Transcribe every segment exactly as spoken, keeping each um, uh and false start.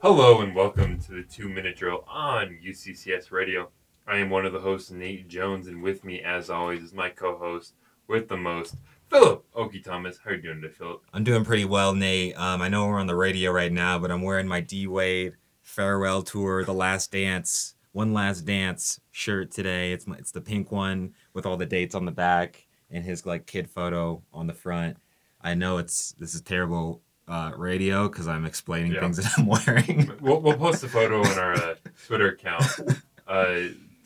Hello and welcome to the Two Minute Drill on U C C S Radio. I am one of the hosts, Nate Jones, and with me, as always, is my co-host with the most, Philip Okie Thomas. How are you doing today, Philip? I'm doing pretty well, Nate. Um, I know we're on the radio right now, but I'm wearing my D-Wade farewell tour, the last dance, one last dance shirt today. It's my, it's the pink one with all the dates on the back and his like kid photo on the front. I know it's this is terrible. Uh, radio because I'm explaining yeah. things that I'm wearing. we'll, we'll post a photo on our uh, Twitter account, uh,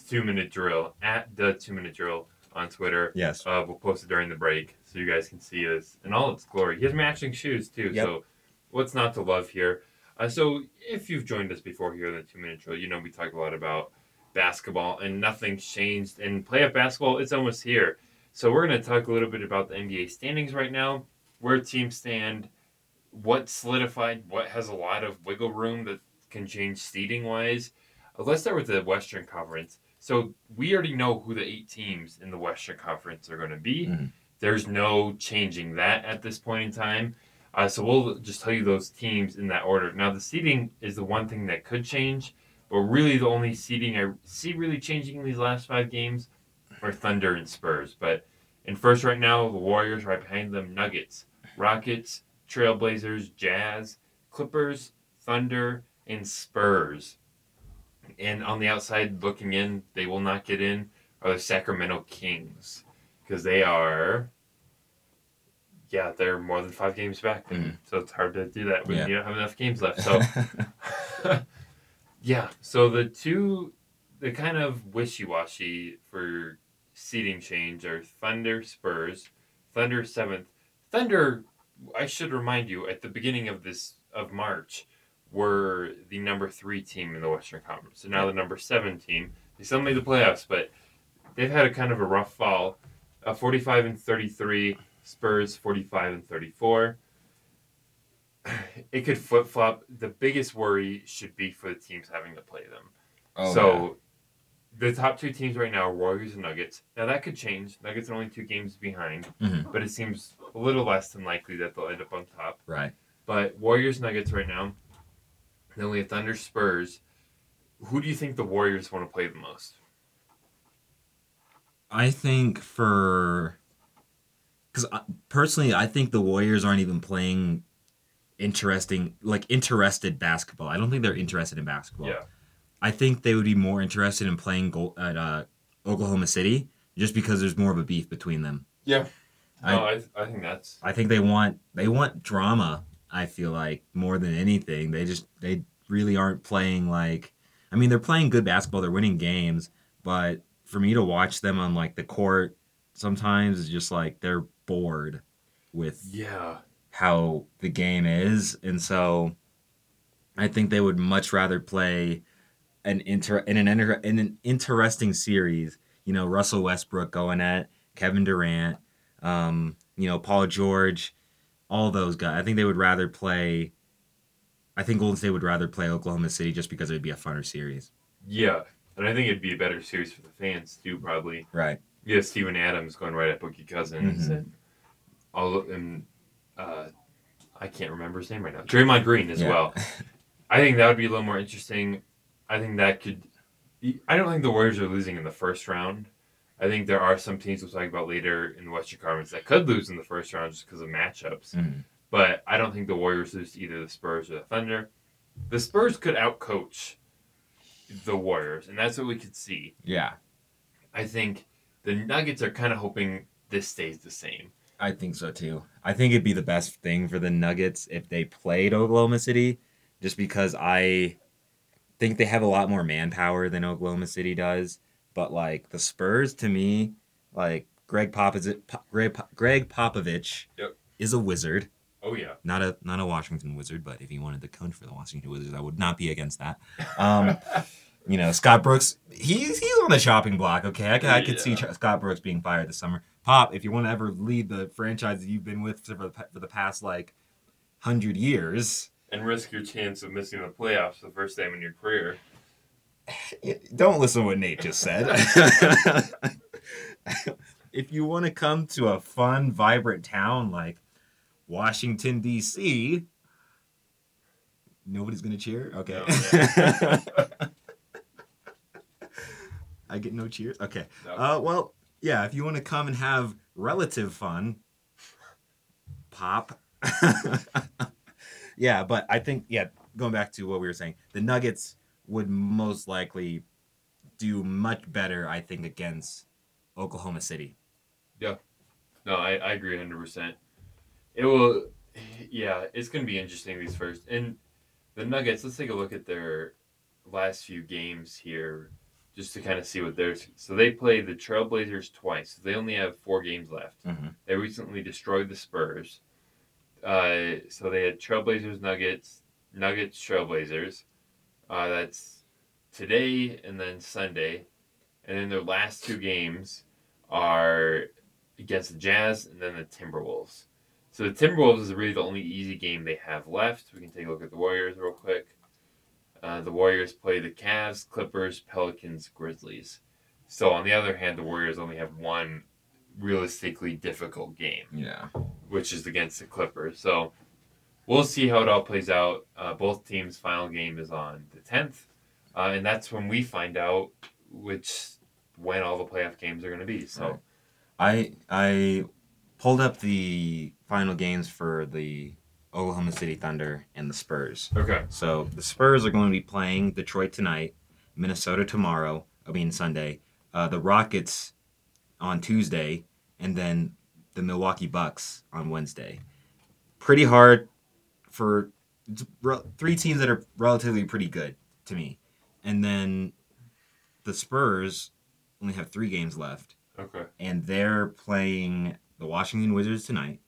Two Minute Drill, at the Two Minute Drill on Twitter. Yes. Uh, we'll post it during the break so you guys can see this in all its glory. He has matching shoes too, yep. So what's not to love here? Uh, so if you've joined us before here on the Two Minute Drill, you know we talk a lot about basketball and nothing's changed. And playoff basketball, it's almost here. So we're going to talk a little bit about the N B A standings right now, where teams stand, what solidified, what has a lot of wiggle room that can change seeding-wise. Let's start with the Western Conference. So we already know who the eight teams in the Western Conference are going to be. Mm-hmm. There's no changing that at this point in time. Uh, so we'll just tell you those teams in that order. Now, the seeding is the one thing that could change, but really the only seeding I see really changing in these last five games are Thunder and Spurs. But in first right now, the Warriors, right behind them, Nuggets, Rockets, Trailblazers, Jazz, Clippers, Thunder, and Spurs. And on the outside looking in, they will not get in, are the Sacramento Kings. Because they are, yeah, they're more than five games back. Mm. So it's hard to do that when yeah. you don't have enough games left. So, yeah, so the two, the kind of wishy-washy for seeding change are Thunder, Spurs, Thunder seventh. Thunder, I should remind you, at the beginning of this of March, were the number three team in the Western Conference. So now the number seven team. They still made the playoffs, but they've had a kind of a rough fall. Uh, forty-five and thirty-three, Spurs forty-five and thirty-four. It could flip flop. The biggest worry should be for the teams having to play them. Oh, so yeah. The top two teams right now are Warriors and Nuggets. Now that could change. Nuggets are only two games behind, mm-hmm. but it seems a little less than likely that they'll end up on top. Right. But Warriors, Nuggets right now. Then we have Thunder, Spurs. Who do you think the Warriors want to play the most? I think for... Because personally, I think the Warriors aren't even playing interesting, like interested basketball. I don't think they're interested in basketball. Yeah. I think they would be more interested in playing goal at uh, Oklahoma City just because there's more of a beef between them. Yeah. I, no, I th- I think that's... I think they want they want drama, I feel like, more than anything. They just, they really aren't playing like... I mean, they're playing good basketball. They're winning games. But for me to watch them on, like, the court sometimes is just, like, they're bored with yeah. how the game is. And so I think they would much rather play an inter- in, an inter- in an interesting series. You know, Russell Westbrook going at Kevin Durant. Um, you know, Paul George, all those guys. I think they would rather play, I think Golden State would rather play Oklahoma City just because it would be a funner series. Yeah, and I think it'd be a better series for the fans too, probably. Right. Yeah, Steven Adams going right at Boogie Cousins. Mm-hmm. And, all, and uh, I can't remember his name right now. Draymond Green as yeah. well. I think that would be a little more interesting. I think that could, be, I don't think the Warriors are losing in the first round. I think there are some teams we'll talk about later in the Western Conference that could lose in the first round just because of matchups. Mm-hmm. But I don't think the Warriors lose to either the Spurs or the Thunder. The Spurs could outcoach the Warriors, and that's what we could see. Yeah. I think the Nuggets are kind of hoping this stays the same. I think so, too. I think it'd be the best thing for the Nuggets if they played Oklahoma City just because I think they have a lot more manpower than Oklahoma City does. But, like, the Spurs, to me, like, Greg Popovich, Pop, Greg, Greg Popovich yep. is a wizard. Oh, yeah. Not a not a Washington Wizard, but if he wanted to coach for the Washington Wizards, I would not be against that. Um, you know, Scott Brooks, he's he's on the chopping block, okay? I, I could yeah. see Scott Brooks being fired this summer. Pop, if you want to ever lead the franchise that you've been with for the, for the past, like, hundred years. And risk your chance of missing the playoffs the first time in your career. Don't listen to what Nate just said. If you want to come to a fun, vibrant town like Washington, D C, Nobody's going to cheer? Okay. No. I get no cheers? Okay. No. Uh, well, yeah, if you want to come and have relative fun, pop. Yeah, but I think, yeah, going back to what we were saying, the Nuggets would most likely do much better, I think, against Oklahoma City. Yeah. No, I, I agree one hundred percent. It will... Yeah, it's going to be interesting, these first. And the Nuggets, let's take a look at their last few games here just to kind of see what they're... So they play the Trailblazers twice. They only have four games left. Mm-hmm. They recently destroyed the Spurs. Uh, so they had Trailblazers, Nuggets, Nuggets, Trailblazers. Uh, that's today and then Sunday. And then their last two games are against the Jazz and then the Timberwolves. So the Timberwolves is really the only easy game they have left. We can take a look at the Warriors real quick. Uh, the Warriors play the Cavs, Clippers, Pelicans, Grizzlies. So on the other hand, the Warriors only have one realistically difficult game. Yeah. Which is against the Clippers. So we'll see how it all plays out. Uh, both teams' final game is on the tenth. Uh, and that's when we find out which when all the playoff games are going to be. So right. I I... pulled up the final games for the Oklahoma City Thunder and the Spurs. Okay. So the Spurs are going to be playing Detroit tonight, Minnesota tomorrow, I mean Sunday, uh, the Rockets on Tuesday, and then the Milwaukee Bucks on Wednesday. Pretty hard for three teams that are relatively pretty good to me. And then the Spurs only have three games left. Okay. And they're playing... the Washington Wizards tonight,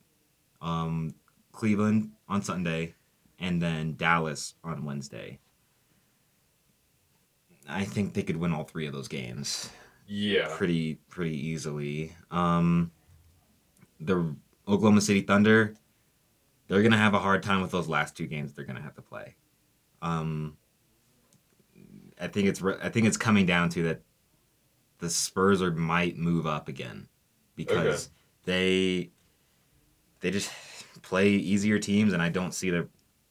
um, Cleveland on Sunday, and then Dallas on Wednesday. I think they could win all three of those games. Yeah. Pretty pretty easily. Um, the Oklahoma City Thunder, they're going to have a hard time with those last two games they're going to have to play. Um, I think it's re- I think it's coming down to that the Spurs are, might move up again because... Okay. They they just play easier teams, and I don't see the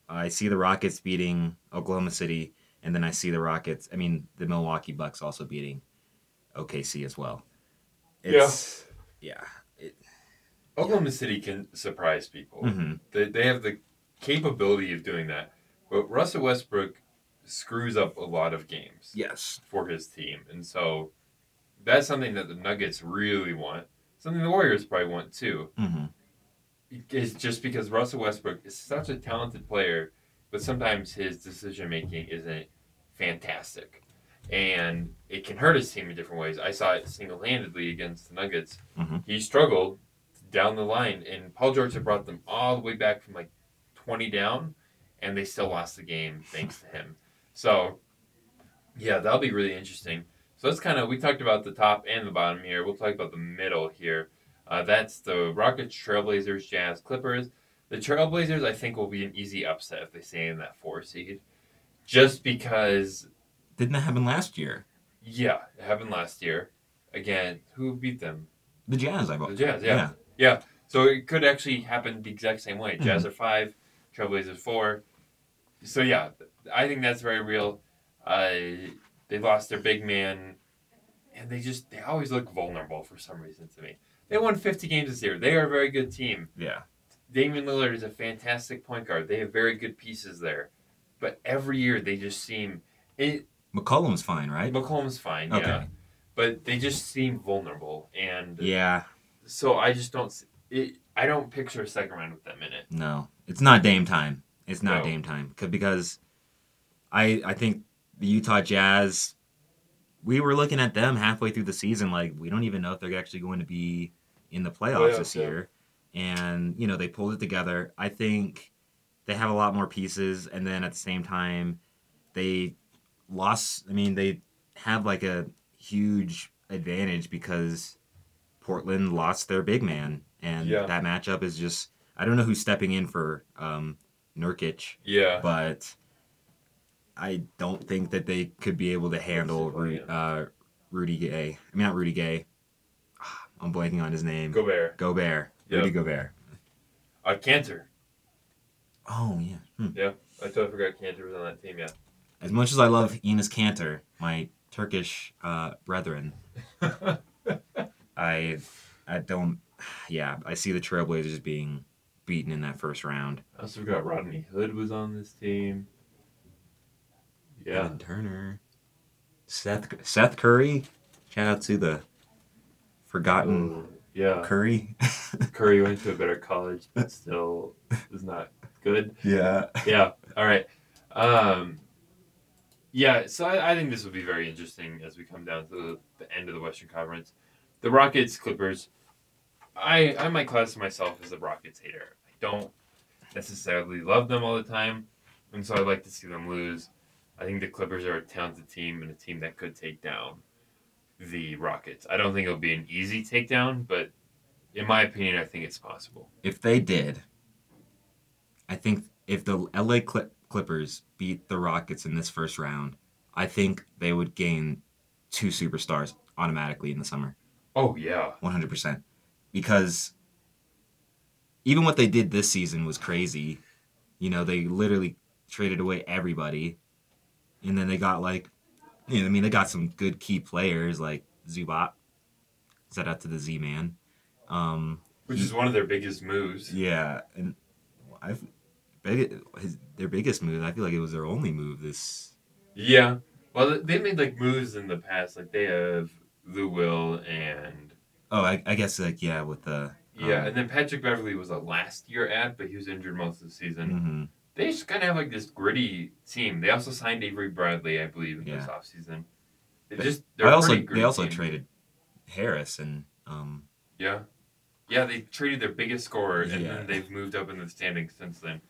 I see the Rockets beating Oklahoma City, and then I see the Rockets. I mean, the Milwaukee Bucks also beating O K C as well. It's, yeah, yeah. It, Oklahoma yeah. City can surprise people. Mm-hmm. They they have the capability of doing that, but Russell Westbrook screws up a lot of games. Yes, for his team, and so that's something that the Nuggets really want. Something the Warriors probably want, too. Mm-hmm. It's just because Russell Westbrook is such a talented player, but sometimes his decision-making isn't fantastic. And it can hurt his team in different ways. I saw it single-handedly against the Nuggets. Mm-hmm. He struggled down the line, and Paul George had brought them all the way back from, like, twenty down, and they still lost the game thanks to him. So, yeah, that'll be really interesting. So that's kind of, we talked about the top and the bottom here. We'll talk about the middle here. Uh, that's the Rockets, Trailblazers, Jazz, Clippers. The Trailblazers, I think, will be an easy upset if they stay in that four seed. Just because... Didn't that happen last year? Yeah, it happened last year. Again, who beat them? The Jazz, I believe. The Jazz, yeah. yeah. Yeah, so it could actually happen the exact same way. Mm-hmm. Jazz are five, Trailblazers four. So, yeah, I think that's very real. Uh... They lost their big man, and they just, they always look vulnerable for some reason to me. They won fifty games this year. They are a very good team. Yeah. Damian Lillard is a fantastic point guard. They have very good pieces there. But every year, they just seem... It, McCollum's fine, right? McCollum's fine, okay. yeah. But they just seem vulnerable, and... Yeah. So I just don't... It, I don't picture a second round with them in it. No. It's not Dame time. It's not no. Dame time. Because I I think... The Utah Jazz, we were looking at them halfway through the season, like, we don't even know if they're actually going to be in the playoffs oh, yeah, this yeah. year. And, you know, they pulled it together. I think they have a lot more pieces. And then at the same time, they lost. I mean, they have, like, a huge advantage because Portland lost their big man. And yeah. that matchup is just, I don't know who's stepping in for um, Nurkic. Yeah. But... I don't think that they could be able to handle uh, Rudy Gay. I mean, not Rudy Gay. I'm blanking on his name. Gobert. Gobert. Yep. Rudy Gobert. Uh, Cantor. Oh, yeah. Hmm. Yeah. I totally forgot Kanter was on that team, yeah. As much as I love Enes Kanter, my Turkish uh, brethren, I I don't... Yeah, I see the Trailblazers being beaten in that first round. I also forgot Rodney Hood was on this team. Yeah. Kevin Turner. Seth Seth Curry. Shout out to the forgotten Ooh, yeah. Curry. Curry went to a better college, but still was not good. Yeah. Yeah. All right. Um, yeah, so I, I think this will be very interesting as we come down to the, the end of the Western Conference. The Rockets, Clippers. I, I might class myself as a Rockets hater. I don't necessarily love them all the time, and so I'd like to see them lose. I think the Clippers are a talented team and a team that could take down the Rockets. I don't think it'll be an easy takedown, but in my opinion, I think it's possible. If they did, I think if the L A Cl- Clippers beat the Rockets in this first round, I think they would gain two superstars automatically in the summer. Oh, yeah. one hundred percent. Because even what they did this season was crazy. You know, they literally traded away everybody. And then they got, like, you know, I mean, they got some good key players like Zubat. Set out to the Z-Man. Um, Which is one of their biggest moves. Yeah. And I've, his, their biggest move, I feel like it was their only move this... Yeah. Well, they made, like, moves in the past. Like, they have Lou Will and... Oh, I, I guess, like, yeah, with the... Um, yeah, and then Patrick Beverley was a last-year ad, but he was injured most of the season. Mm-hmm. They just kind of have, like, this gritty team. They also signed Avery Bradley, I believe, in yeah. this offseason. They just, they're I also, pretty gritty They also team. traded Harris and... Um, yeah. Yeah, they traded their biggest scorer, and yeah. then they've moved up in the standings since then.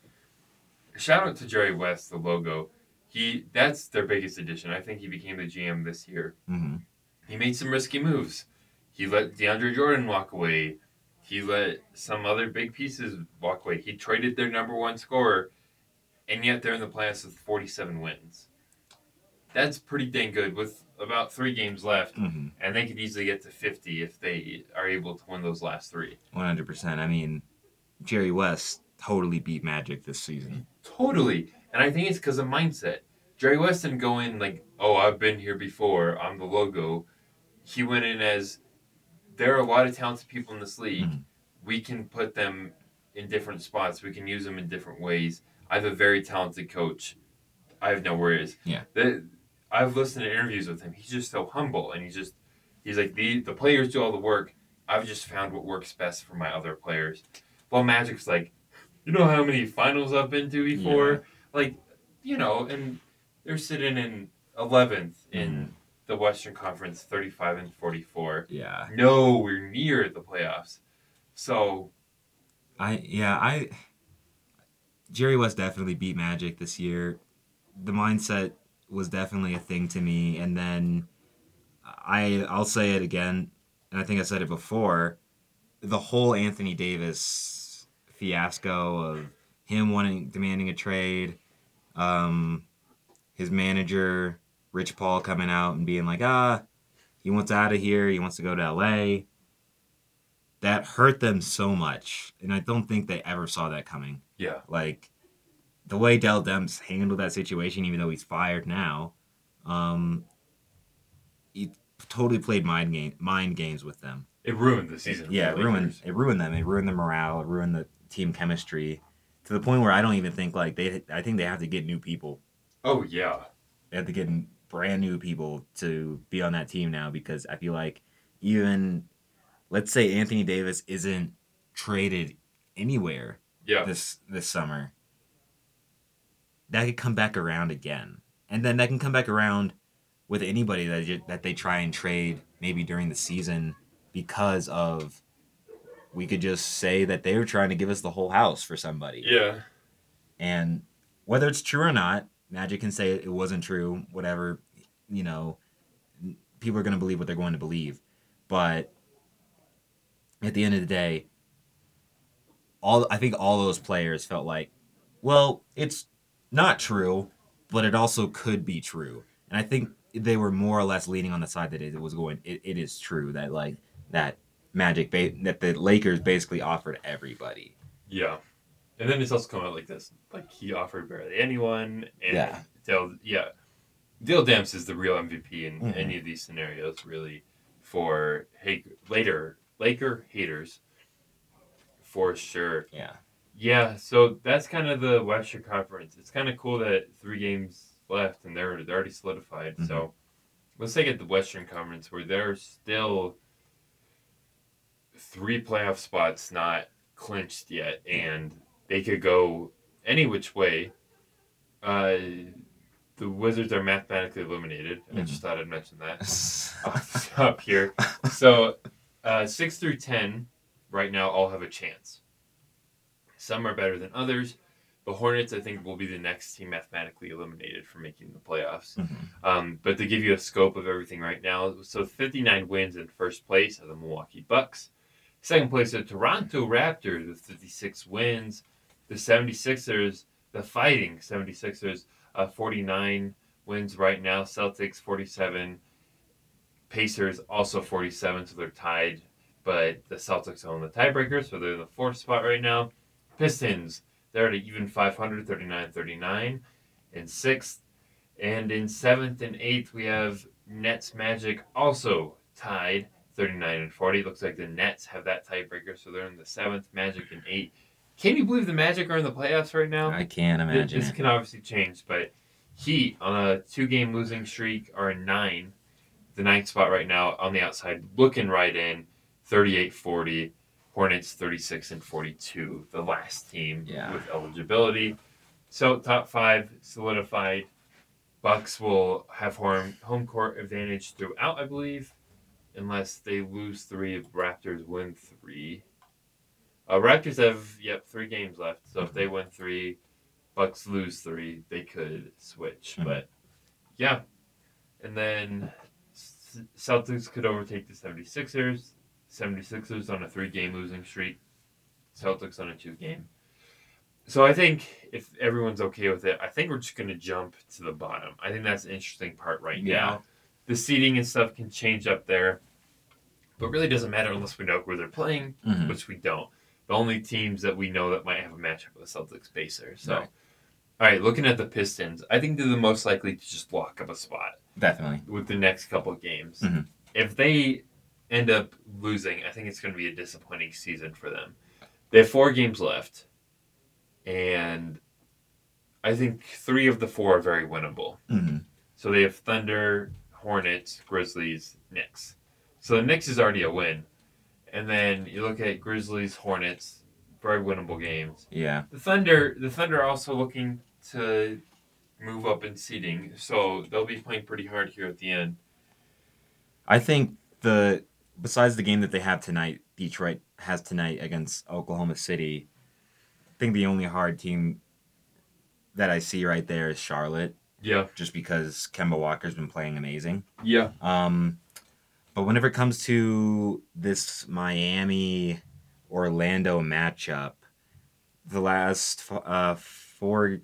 Shout out to Jerry West, the logo. He That's their biggest addition. I think he became the G M this year. Mm-hmm. He made some risky moves. He let DeAndre Jordan walk away. He let some other big pieces walk away. He traded their number one scorer, and yet they're in the playoffs with forty-seven wins. That's pretty dang good with about three games left, mm-hmm. and they could easily get to fifty if they are able to win those last three. one hundred percent. I mean, Jerry West totally beat Magic this season. Totally. And I think it's because of mindset. Jerry West didn't go in like, oh, I've been here before. I'm the logo. He went in as... There are a lot of talented people in this league. Mm-hmm. We can put them in different spots. We can use them in different ways. I have a very talented coach. I have no worries. Yeah. The, I've listened to interviews with him. He's just so humble. And he's just, he's like, the, the players do all the work. I've just found what works best for my other players. Well, Magic's like, you know how many finals I've been to before? Yeah. Like, you know, and they're sitting in eleventh in... Mm-hmm. The Western Conference, thirty-five and forty-four. Yeah. No, we're near the playoffs. So. I, yeah, I. Jerry West definitely beat Magic this year. The mindset was definitely a thing to me. And then I, I'll say it again, and I think I said it before, the whole Anthony Davis fiasco of him wanting, demanding a trade, um, his manager. Rich Paul coming out and being like, ah, he wants out of here. He wants to go to L A. That hurt them so much. And I don't think they ever saw that coming. Yeah. Like, the way Dell Demps handled that situation, even though he's fired now, um, he totally played mind game, mind games with them. It ruined the season. Yeah, it ruined, it ruined them. It ruined the morale. It ruined the team chemistry to the point where I don't even think, like, they. I think they have to get new people. Oh, yeah. They have to get new brand new people to be on that team now because I feel like even, let's say Anthony Davis isn't traded anywhere yeah. this this summer, that could come back around again. And then that can come back around with anybody that you, that they try and trade maybe during the season because of, we could just say that they were trying to give us the whole house for somebody. Yeah. And whether it's true or not, Magic can say it wasn't true, whatever, you know, people are going to believe what they're going to believe. But at the end of the day, all I think all those players felt like, well, it's not true, but it also could be true. And I think they were more or less leaning on the side that it was going, it, it is true that, like, that Magic, ba- that the Lakers basically offered everybody. Yeah. And then it's also come out like this. Like, he offered barely anyone. And yeah. Dale, yeah. Dale Demps is the real M V P in mm-hmm. any of these scenarios, really, for hey, later Laker haters. For sure. Yeah. Yeah, so that's kind of the Western Conference. It's kind of cool that three games left and they're, they're already solidified. Mm-hmm. So let's take it the Western Conference, where there's still three playoff spots not clinched yet, and they could go any which way. Uh, the Wizards are mathematically eliminated. Mm-hmm. I just thought I'd mention that off up here. So uh, six through ten right now all have a chance. Some are better than others. The Hornets, I think, will be the next team mathematically eliminated from making the playoffs. Mm-hmm. Um, but to give you a scope of everything right now, so fifty-nine wins in first place are the Milwaukee Bucks. Second place are the Toronto Raptors with fifty-six wins. The seventy-sixers, the fighting seventy-sixers, uh, forty-nine wins right now. Celtics, forty-seven. Pacers, also forty-seven, so they're tied. But the Celtics own the tiebreaker, so they're in the fourth spot right now. Pistons, they're at an even five hundred, thirty-nine thirty-nine, in sixth. And in seventh and eighth, we have Nets Magic also tied, thirty-nine and forty. It looks like the Nets have that tiebreaker, so they're in the seventh, Magic in eighth. Can you believe the Magic are in the playoffs right now? I can't imagine. This can obviously change, but Heat, on a two-game losing streak, are in nine, the ninth spot right now, on the outside, looking right in, thirty-eight forty. Hornets thirty-six and forty-two, the last team yeah. with eligibility. So top five solidified. Bucks will have home home court advantage throughout, I believe, unless they lose three, Raptors win three. Uh, Raptors have yep three games left, so mm-hmm. if they win three, Bucks lose three, they could switch. Mm-hmm. But yeah, and then Celtics could overtake the seventy-sixers. seventy-sixers on a three-game losing streak. Celtics on a two-game. So I think if everyone's okay with it, I think we're just going to jump to the bottom. I think that's the interesting part right yeah. now. The seeding and stuff can change up there, but really doesn't matter unless we know where they're playing, mm-hmm. which we don't. The only teams that we know that might have a matchup with the Celtics Pacers. So, right. All right, looking at the Pistons, I think they're the most likely to just lock up a spot. Definitely. With the next couple of games. Mm-hmm. If they end up losing, I think it's going to be a disappointing season for them. They have four games left, and I think three of the four are very winnable. Mm-hmm. So they have Thunder, Hornets, Grizzlies, Knicks. So the Knicks is already a win. And then you look at Grizzlies, Hornets, very winnable games. Yeah. The Thunder, the Thunder are also looking to move up in seeding, so they'll be playing pretty hard here at the end. I think the... Besides the game that they have tonight, Detroit has tonight against Oklahoma City, I think the only hard team that I see right there is Charlotte. Yeah. Just because Kemba Walker's been playing amazing. Yeah. Um, but whenever it comes to this Miami-Orlando matchup, the last uh, four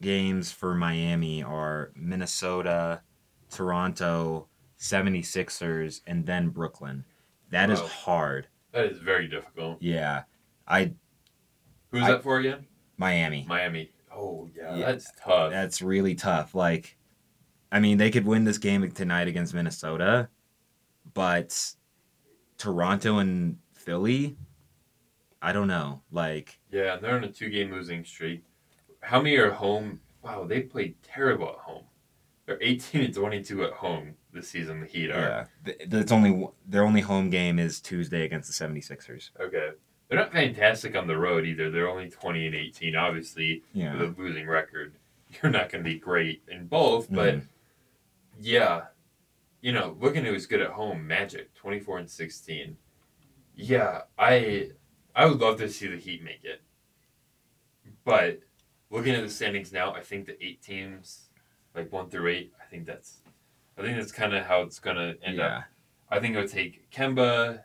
games for Miami are Minnesota, Toronto, seventy-sixers, and then Brooklyn. That wow. is hard. That is very difficult. Yeah. I. Who's I, that for again? Miami. Miami. Oh, yeah, yeah. That's tough. That's really tough. Like, I mean, they could win this game tonight against Minnesota, but Toronto and Philly, I don't know. Like. Yeah, they're on a two-game losing streak. How many are home? Wow, they played terrible at home. They're eighteen and twenty-two at home this season, the Heat are. Yeah. That's only, their only home game is Tuesday against the seventy-sixers. Okay. They're not fantastic on the road either. They're only twenty and eighteen, obviously, yeah. with a losing record. You're not going to be great in both, but mm. yeah. You know, looking at who's good at home, Magic, twenty-four and sixteen. Yeah, I I would love to see the Heat make it. But looking at the standings now, I think the eight teams, like one through eight, I think that's, I think that's kind of how it's gonna end yeah. up. I think it would take Kemba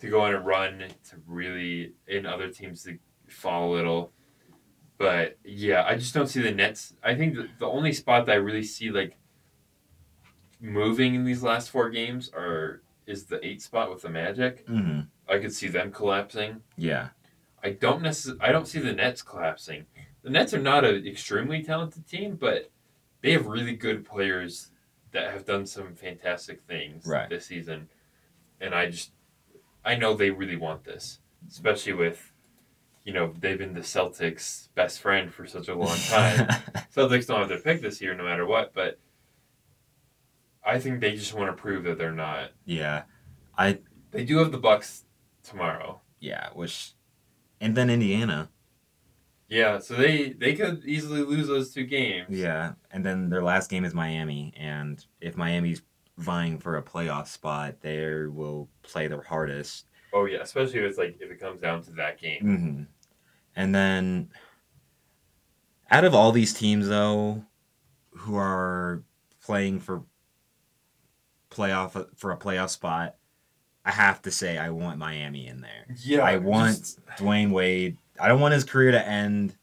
to go on a run to really, and other teams to fall a little. But yeah, I just don't see the Nets. I think the, the only spot that I really see like moving in these last four games are is the eight spot with the Magic. Mm-hmm. I could see them collapsing. Yeah. I don't necess- I don't see the Nets collapsing. The Nets are not an extremely talented team, but they have really good players that have done some fantastic things right. this season. And I just, I know they really want this, especially with, you know, they've been the Celtics' best friend for such a long time. Celtics don't have their pick this year no matter what, but I think they just want to prove that they're not. Yeah. I. They do have the Bucks tomorrow. Yeah, which... And then Indiana. Yeah, so they, they could easily lose those two games. Yeah, and then their last game is Miami, and if Miami's vying for a playoff spot, they will play their hardest. Oh, yeah, especially if, it's like, if it comes down to that game. Mm-hmm. And then, out of all these teams, though, who are playing for playoff for a playoff spot, I have to say I want Miami in there. Yeah, I want just... Dwayne Wade. I don't want his career to end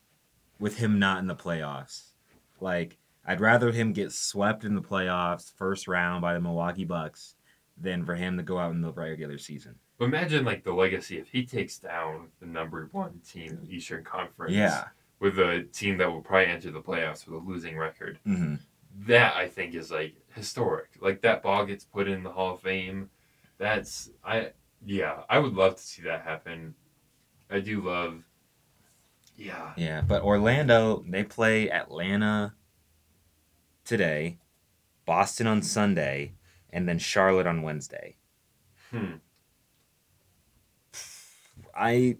with him not in the playoffs. Like, I'd rather him get swept in the playoffs first round by the Milwaukee Bucks than for him to go out in the regular season. But imagine, like, the legacy if he takes down the number one team in the Eastern Conference yeah. with a team that will probably enter the playoffs with a losing record. Mm-hmm. That, I think, is, like, historic. Like, that ball gets put in the Hall of Fame. That's, I, yeah, I would love to see that happen. I do love, yeah. Yeah, but Orlando, they play Atlanta today, Boston on Sunday, and then Charlotte on Wednesday. Hmm. I,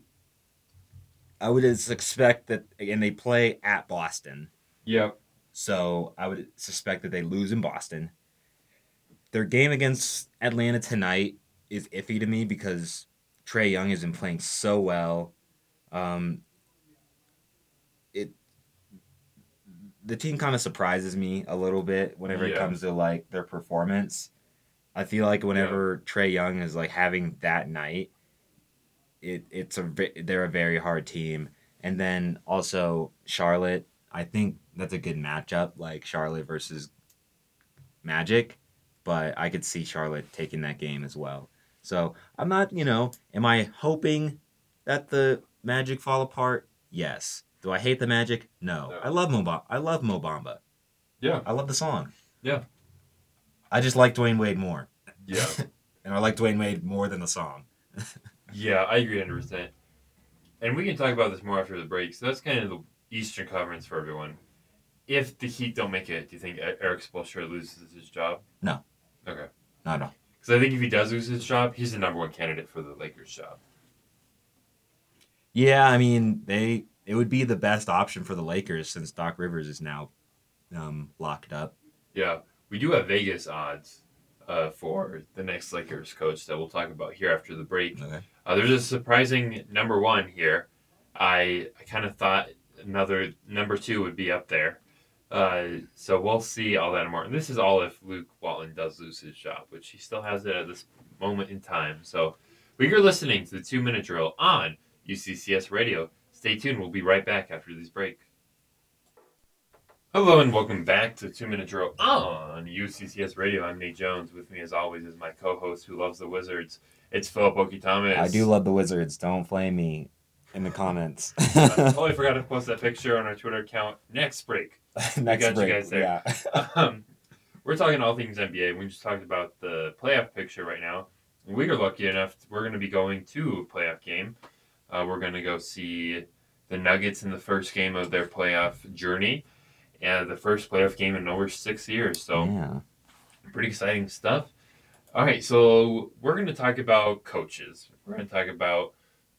I would expect that, and they play at Boston. Yep. So I would suspect that they lose in Boston. Their game against Atlanta tonight is iffy to me because Trae Young has been playing so well. Um, it the team kind of surprises me a little bit whenever yeah. it comes to like their performance. I feel like whenever yeah. Trae Young is like having that night, it it's a they're a very hard team. And then also Charlotte, I think that's a good matchup, like Charlotte versus Magic. But I could see Charlotte taking that game as well. So I'm not, you know, am I hoping that the Magic fall apart? Yes. Do I hate the Magic? No. no. I love Mo Bamba. I love Mo Bamba. Yeah. I love the song. Yeah. I just like Dwayne Wade more. Yeah. And I like Dwayne Wade more than the song. Yeah, I agree one hundred percent. And we can talk about this more after the break. So that's kind of the Eastern Conference for everyone. If the Heat don't make it, do you think Eric Spoelstra loses his job? No. Okay. No, no. Because I think if he does lose his job, he's the number one candidate for the Lakers job. Yeah, I mean, they it would be the best option for the Lakers since Doc Rivers is now um, locked up. Yeah. We do have Vegas odds uh, for the next Lakers coach that we'll talk about here after the break. Okay. Uh, there's a surprising number one here. I, I kind of thought another number two would be up there. Uh, so we'll see all that and more. And this is all if Luke Walton does lose his job, which he still has it at this moment in time. So we are listening to the Two Minute Drill on U C C S Radio. Stay tuned. We'll be right back after this break. Hello and welcome back to Two Minute Drill on U C C S Radio. I'm Nate Jones. With me, as always, is my co-host who loves the Wizards. It's Philip Okie Thomas. I do love the Wizards. Don't blame me in the comments. I totally forgot to post that picture on our Twitter account. Next break. Next got break, you guys there. Yeah. um, we're talking all things N B A. We just talked about the playoff picture right now. We are lucky enough, to, we're going to be going to a playoff game. Uh, we're going to go see the Nuggets in the first game of their playoff journey. And the first playoff game in over six years. So yeah. Pretty exciting stuff. All right, so we're going to talk about coaches. We're going to talk about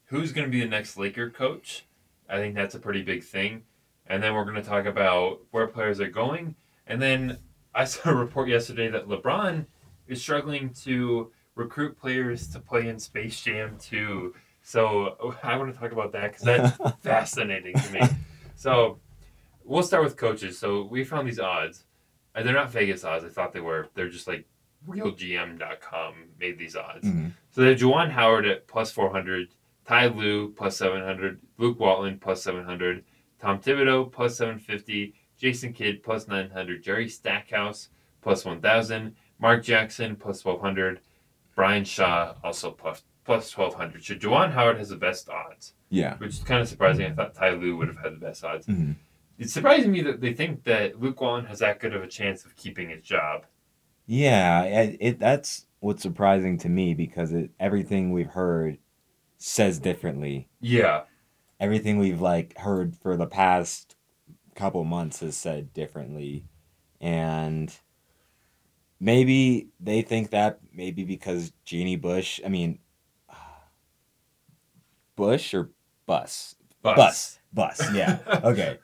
who's going to be the next Laker coach. I think that's a pretty big thing. And then we're going to talk about where players are going. And then I saw a report yesterday that LeBron is struggling to recruit players to play in Space Jam two. So I want to talk about that because that's fascinating to me. So we'll start with coaches. So we found these odds. And they're not Vegas odds. I thought they were. They're just like real G M dot com made these odds. Mm-hmm. So they have Juwan Howard at plus four hundred, Ty Lue plus seven hundred, Luke Walton plus seven hundred, Tom Thibodeau, plus seven fifty. Jason Kidd, plus nine hundred. Jerry Stackhouse, plus one thousand. Mark Jackson, plus twelve hundred. Brian Shaw, also plus plus twelve hundred. So Juwan Howard has the best odds. Yeah. Which is kind of surprising. I thought Ty Lue would have had the best odds. Mm-hmm. It's surprising me that they think that Luke Wallen has that good of a chance of keeping his job. Yeah, it, it that's what's surprising to me because it, everything we've heard says differently. Yeah. Everything we've like heard for the past couple months has said differently. And maybe they think that maybe because Jeannie Bush, I mean, Bush or Bus? Bus. Bus. Bus, yeah. Okay.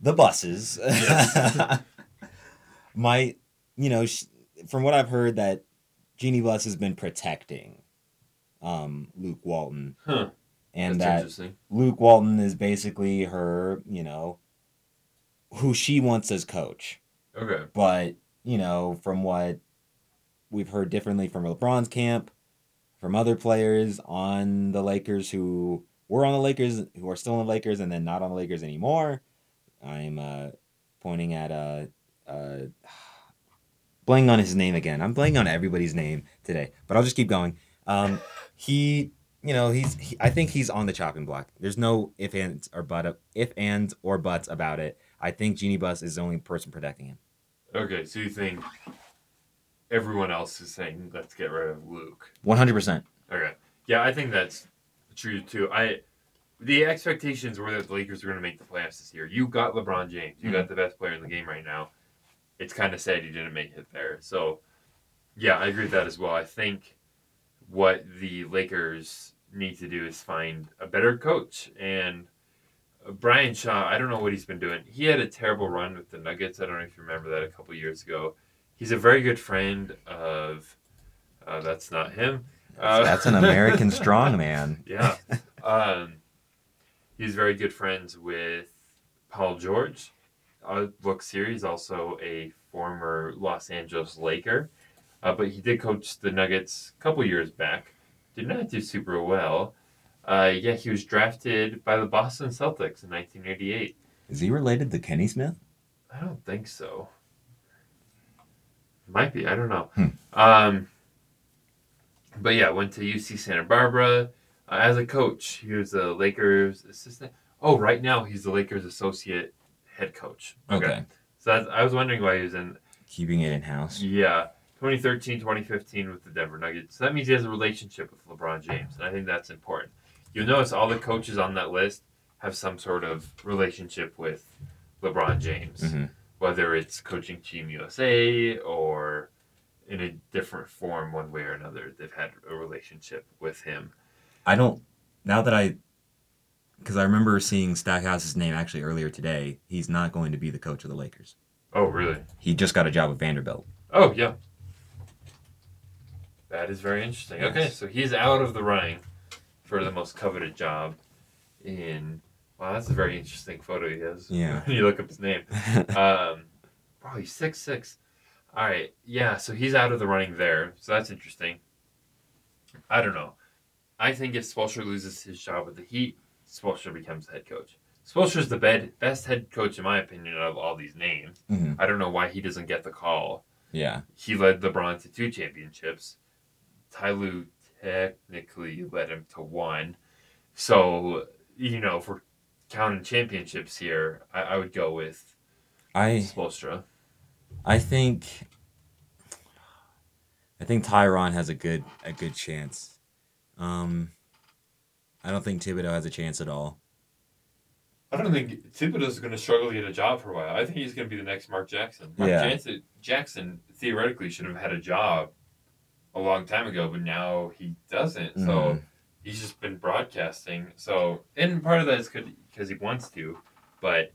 The buses. Yes. My, you know, she, from what I've heard, that Jeannie Buss has been protecting um, Luke Walton. Huh. And That's that Luke Walton is basically her, you know, who she wants as coach. Okay. But, you know, from what we've heard differently from LeBron's camp, from other players on the Lakers who were on the Lakers, who are still on the Lakers and then not on the Lakers anymore. I'm uh, pointing at a, a blanking on his name again. I'm blanking on everybody's name today, but I'll just keep going. Um, he, you know, he's, he, I think he's on the chopping block. There's no if, ands, or but, if, ands, or buts about it. I think Jeannie Buss is the only person protecting him. Okay, so you think everyone else is saying, let's get rid of Luke. one hundred percent. Okay. Yeah, I think that's true, too. I The expectations were that the Lakers were going to make the playoffs this year. You got LeBron James. You mm-hmm. got the best player in the game right now. It's kind of sad he didn't make it there. So, yeah, I agree with that as well. I think what the Lakers need to do is find a better coach. And Brian Shaw, I don't know what he's been doing. He had a terrible run with the Nuggets. I don't know if you remember that a couple years ago. He's a very good friend of... Uh, that's not him. Uh, that's an American strongman. Yeah. Um, he's very good friends with Paul George. Outlook series, also a former Los Angeles Laker. Uh, but he did coach the Nuggets a couple years back. Did not do super well. Uh, yeah, he was drafted by the Boston Celtics in nineteen eighty-eight. Is he related to Kenny Smith? I don't think so. Might be. I don't know. Hmm. Um, but yeah, went to U C Santa Barbara uh, as a coach. He was the Lakers assistant. Oh, right now he's the Lakers associate head coach. Okay. okay. So that's, I was wondering why he was in. Keeping it in-house. Yeah. twenty thirteen, twenty fifteen with the Denver Nuggets. So that means he has a relationship with LeBron James. And I think that's important. You'll notice all the coaches on that list have some sort of relationship with LeBron James. Mm-hmm. Whether it's coaching Team U S A or in a different form one way or another, they've had a relationship with him. I don't, now that I, because I remember seeing Stackhouse's name actually earlier today, he's not going to be the coach of the Lakers. Oh, really? He just got a job at Vanderbilt. Oh, yeah. That is very interesting. Yes. Okay, so he's out of the running for the most coveted job in... Wow, that's a very interesting photo he has. Yeah. When you look up his name. Um, wow, he's six foot six. All right. Yeah, so he's out of the running there. So that's interesting. I don't know. I think if Spoelstra loses his job with the Heat, Spoelstra becomes the head coach. Spoelstra's the bed, best head coach, in my opinion, out of all these names. Mm-hmm. I don't know why he doesn't get the call. Yeah. He led LeBron to two championships. Ty Lue technically led him to one. So, you know, for... counting championships here, I, I would go with I, Spoelstra. I think I think Tyron has a good a good chance. Um, I don't think Thibodeau has a chance at all. I don't think Thibodeau's going to struggle to get a job for a while. I think he's going to be the next Mark Jackson. Mark yeah. Jackson, Jackson theoretically should have had a job a long time ago, but now he doesn't. Mm. So he's just been broadcasting. So, and part of that is good. Because he wants to, but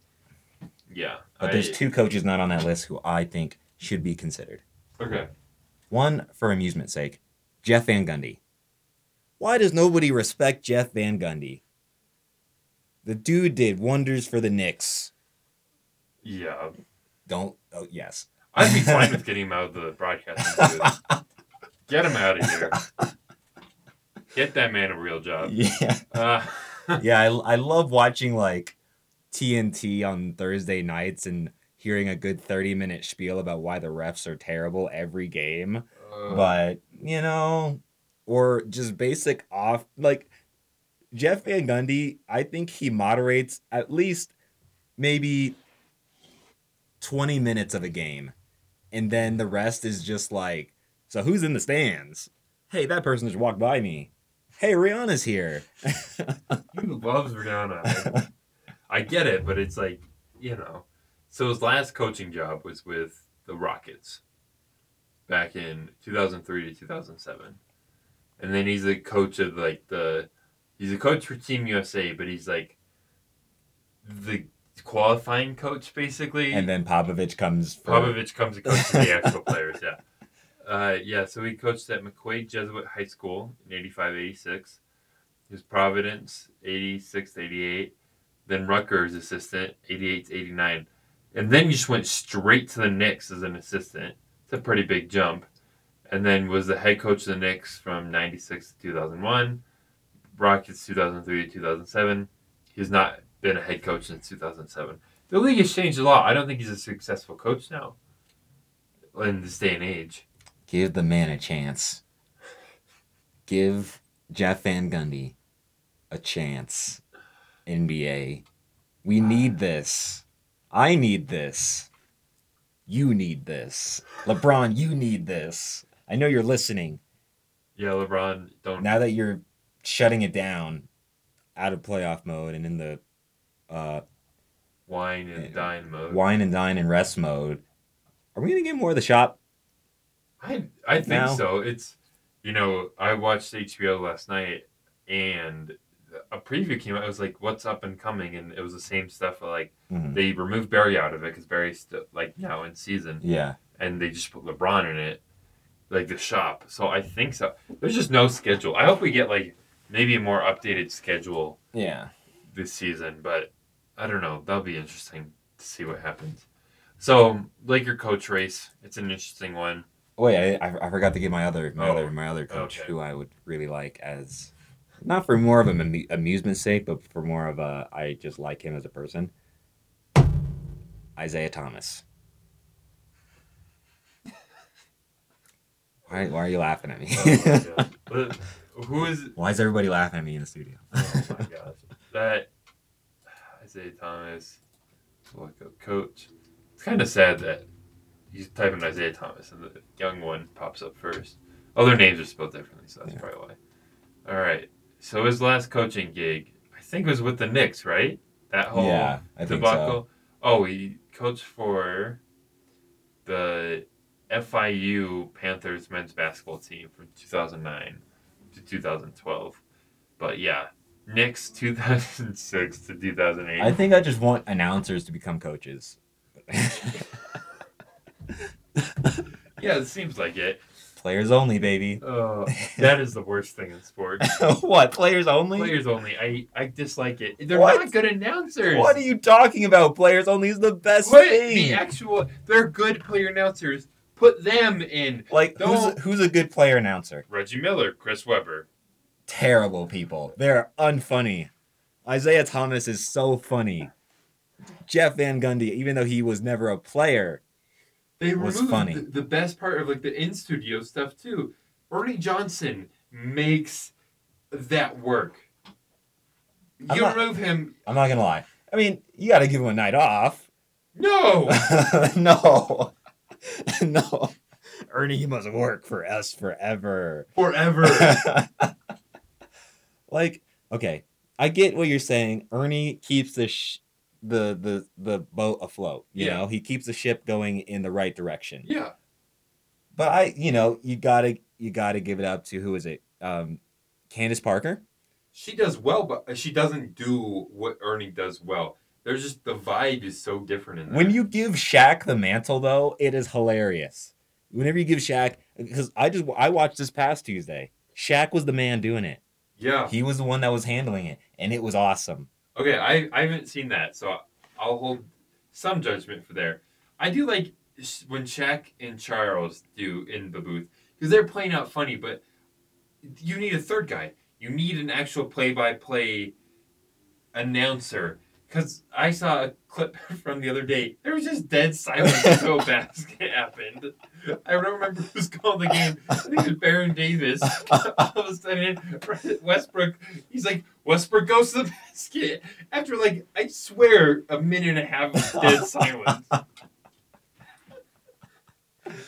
yeah. But I, there's two coaches not on that list who I think should be considered. Okay. One, for amusement's sake, Jeff Van Gundy. Why does nobody respect Jeff Van Gundy? The dude did wonders for the Knicks. Yeah. Don't, oh, yes. I'd be fine with getting him out of the broadcasting booth. Get him out of here. Get that man a real job. Yeah. Uh, yeah, I, I love watching, like, T N T on Thursday nights and hearing a good thirty-minute spiel about why the refs are terrible every game. Uh, but, you know, or just basic off, like Jeff Van Gundy, I think he moderates at least maybe twenty minutes of a game. And then the rest is just like, so who's in the stands? Hey, that person just walked by me. Hey, Rihanna's here. He loves Rihanna. I, I get it, but it's like, you know. So his last coaching job was with the Rockets back in two thousand three to two thousand seven. And then he's the coach of like the, he's a coach for Team U S A, but he's like the qualifying coach basically. And then Popovich comes. For... Popovich comes to coach for the actual players, yeah. Uh, yeah, so he coached at McQuaid Jesuit High School in eighty-five eighty-six. He was Providence, eighty-six to eighty-eight. Then Rutgers assistant, eighty-eight to eighty-nine. And then you just went straight to the Knicks as an assistant. It's a pretty big jump. And then was the head coach of the Knicks from ninety-six to two thousand one. Rockets two thousand three to two thousand seven. He's not been a head coach since two thousand seven. The league has changed a lot. I don't think he's a successful coach now in this day and age. Give the man a chance. Give Jeff Van Gundy a chance. N B A. We need this. I need this. You need this. LeBron, you need this. I know you're listening. Yeah, LeBron, don't. Now that you're shutting it down out of playoff mode and in the uh, wine and in, dine mode. Wine and dine and rest mode. Are we going to get more of the shop? I I think now. so. It's, you know, I watched H B O last night and a preview came out. I was like, what's up and coming? And it was the same stuff. Like, mm-hmm. They removed Barry out of it because Barry's still, like, now in season. Yeah. And they just put LeBron in it, like the shop. So I think so. There's just no schedule. I hope we get, like, maybe a more updated schedule. Yeah. This season. But I don't know. That'll be interesting to see what happens. So, Laker coach race. It's an interesting one. Wait, I I forgot to give my other my oh, other my other coach okay. who I would really like as, not for more of an amu- amusement sake, but for more of a I just like him as a person. Isaiah Thomas. Why why are you laughing at me? Oh my God. Who is? Why is everybody laughing at me in the studio? Oh my gosh, that Isaiah Thomas, look up coach. It's kind of sad that. You type in Isaiah Thomas, and the young one pops up first. Other names are spelled differently, so that's yeah. probably why. All right. So his last coaching gig, I think, was with the Knicks, right? That whole yeah, I debacle. Think so. Oh, he coached for the F I U Panthers men's basketball team from two thousand nine to two thousand twelve. But yeah, Knicks two thousand six to two thousand eight. I think I just want announcers to become coaches. Yeah, it seems like it. Players only, baby. Oh, that is the worst thing in sports. What? Players only? Players only. I, I dislike it. They're what? Not good announcers. What are you talking about? Players only is the best what? Thing. The actual, they're good player announcers. Put them in. Like, who's, who's a good player announcer? Reggie Miller, Chris Webber. Terrible people. They're unfunny. Isaiah Thomas is so funny. Jeff Van Gundy, even though he was never a player, They removed funny. The, the best part of like the in-studio stuff too. Ernie Johnson makes that work. You not, remove him. I'm not gonna lie. I mean, you got to give him a night off. No, no, no. Ernie, you must work for us forever. Forever. Like, okay, I get what you're saying. Ernie keeps the. Sh- the the the boat afloat, you yeah. know, he keeps the ship going in the right direction, yeah but I you know you gotta you gotta give it up to who is it um Candace Parker. She does well, but she doesn't do what Ernie does well. There's just the vibe is so different in that. When you give Shaq the mantle though, it is hilarious. Whenever you give Shaq, because I just I watched this past Tuesday, Shaq was the man doing it. Yeah, he was the one that was handling it, and it was awesome. Okay, I, I haven't seen that, so I'll hold some judgment for there. I do like when Shaq and Charles do in the booth, because they're playing out funny, but you need a third guy. You need an actual play-by-play announcer, Because I saw a clip from the other day. There was just dead silence until a basket happened. I don't remember who's called the game. I think it was Baron Davis. All of a sudden, Westbrook, he's like, Westbrook goes to the basket. After, like, I swear, a minute and a half of dead silence.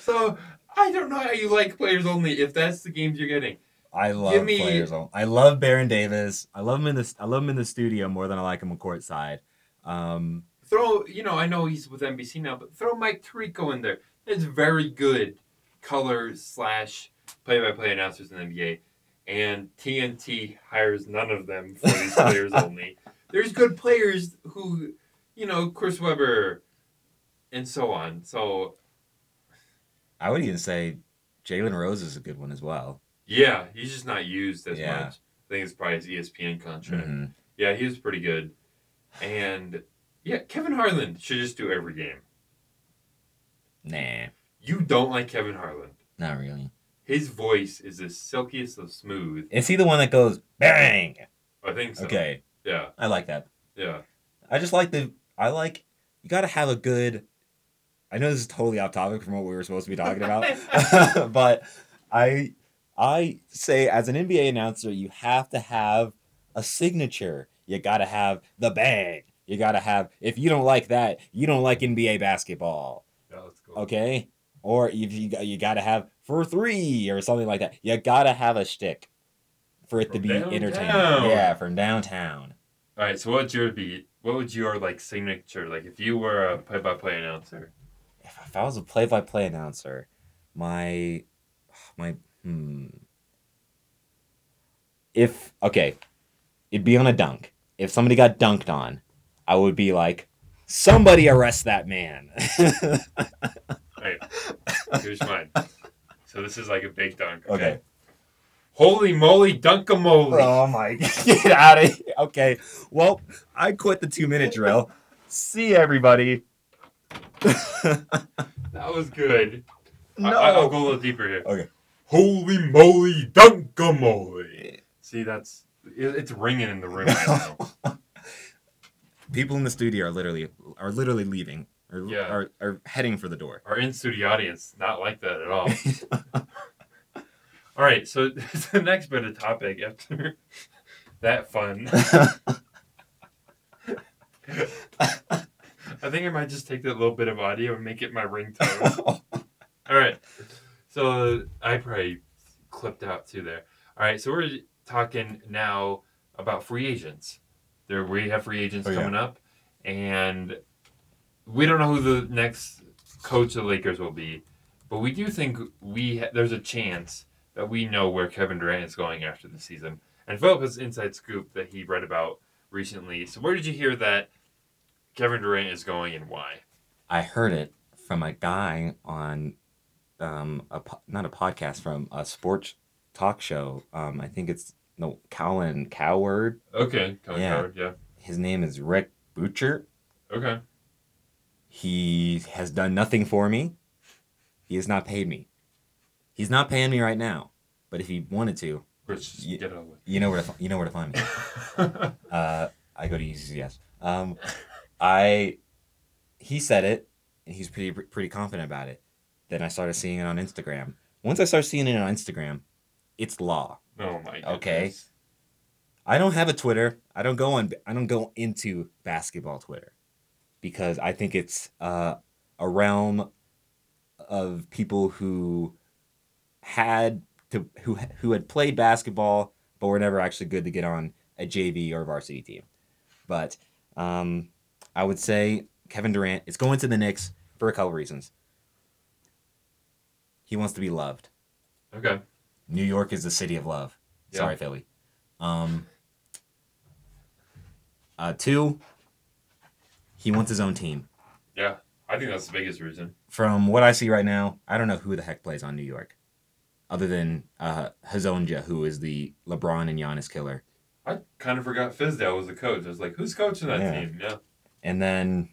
So, I don't know how you like players only if that's the games you're getting. I love me, players. I love Baron Davis. I love him in the I love him in the studio more than I like him on courtside. Um, throw you know I know he's with N B C now, but throw Mike Tirico in there. It's very good color slash play by play announcers in the N B A, and T N T hires none of them for these players only. There's good players who, you know, Chris Webber, and so on. So I would even say Jalen Rose is a good one as well. Yeah, he's just not used as yeah. much. I think it's probably his E S P N contract. Mm-hmm. Yeah, he was pretty good. And, yeah, Kevin Harlan should just do every game. Nah. You don't like Kevin Harlan. Not really. His voice is the silkiest of smooth. Is he the one that goes, bang? I think so. Okay. Yeah. I like that. Yeah. I just like the, I like, you got to have a good, I know this is totally off topic from what we were supposed to be talking about, but I... I say, as an N B A announcer, you have to have a signature. You got to have the bang. You got to have, if you don't like that, you don't like N B A basketball. Yeah, that's cool. Okay? Or if you, you got to have for three or something like that. You got to have a shtick for it from to be downtown. Entertaining. Yeah, from downtown. All right, so what's your beat? What would your, like, signature, like, if you were a play-by-play announcer? If, if I was a play-by-play announcer, my my... Hmm. If, okay, it'd be on a dunk. If somebody got dunked on, I would be like, somebody arrest that man. All right, here's mine. So this is like a big dunk. Okay. okay. Holy moly, dunkamole. Oh my, get out of here. Okay, well, I quit the two minute drill. See everybody. That was good. No. I, I'll go a little deeper here. Okay. Holy moly, dunkamole. See, that's... It, it's ringing in the room right now. People in the studio are literally are literally leaving. Are, yeah. are, are heading for the door. Our in-studio audience, not like that at all. All right, so the next bit of topic after that fun. I think I might just take that little bit of audio and make it my ringtone. All right. So I probably clipped out too there. All right, so we're talking now about free agents. There we have free agents oh, coming yeah. up, and we don't know who the next coach of the Lakers will be, but we do think we ha- there's a chance that we know where Kevin Durant is going after the season. And Philip has an inside scoop that he read about recently. So where did you hear that Kevin Durant is going and why? I heard it from a guy on... Um, a po- not a podcast from a sports talk show. Um, I think it's no Colin Cowherd. Okay, Colin yeah. Cowherd. Yeah. His name is Rick Butcher. Okay. He has done nothing for me. He has not paid me. He's not paying me right now. But if he wanted to, Rich, you, get away. you know where to you know where to find me. uh, I go to U C C S. Um, I. He said it, and he's pretty pretty confident about it. Then I started seeing it on Instagram. Once I start seeing it on Instagram, it's law. Oh my goodness. Okay. I don't have a Twitter. I don't go on I don't go into basketball Twitter because I think it's uh, a realm of people who had to who who had played basketball but were never actually good to get on a J V or varsity team. But um, I would say Kevin Durant is going to the Knicks for a couple reasons. He wants to be loved. Okay. New York is the city of love. Yeah. Sorry, Philly. Um, uh, two, he wants his own team. Yeah, I think that's the biggest reason. From what I see right now, I don't know who the heck plays on New York. Other than uh, Hezonja, who is the LeBron and Giannis killer. I kind of forgot Fizdale was the coach. I was like, who's coaching that yeah. team? Yeah. And then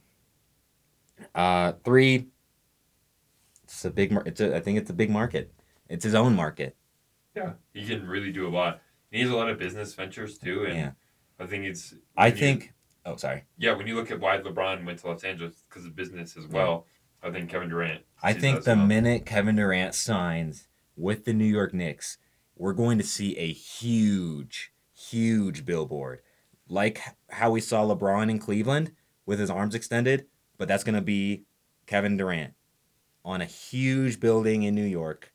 uh, three... It's a big. It's a, I think it's a big market. It's his own market. Yeah, he can really do a lot. He has a lot of business ventures too, and yeah. I think it's. I think Oh, sorry. Yeah, when you look at why LeBron went to Los Angeles, because of business as well, I think Kevin Durant. I think the well. minute Kevin Durant signs with the New York Knicks, we're going to see a huge, huge billboard. Like how we saw LeBron in Cleveland with his arms extended, but that's going to be Kevin Durant on a huge building in New York.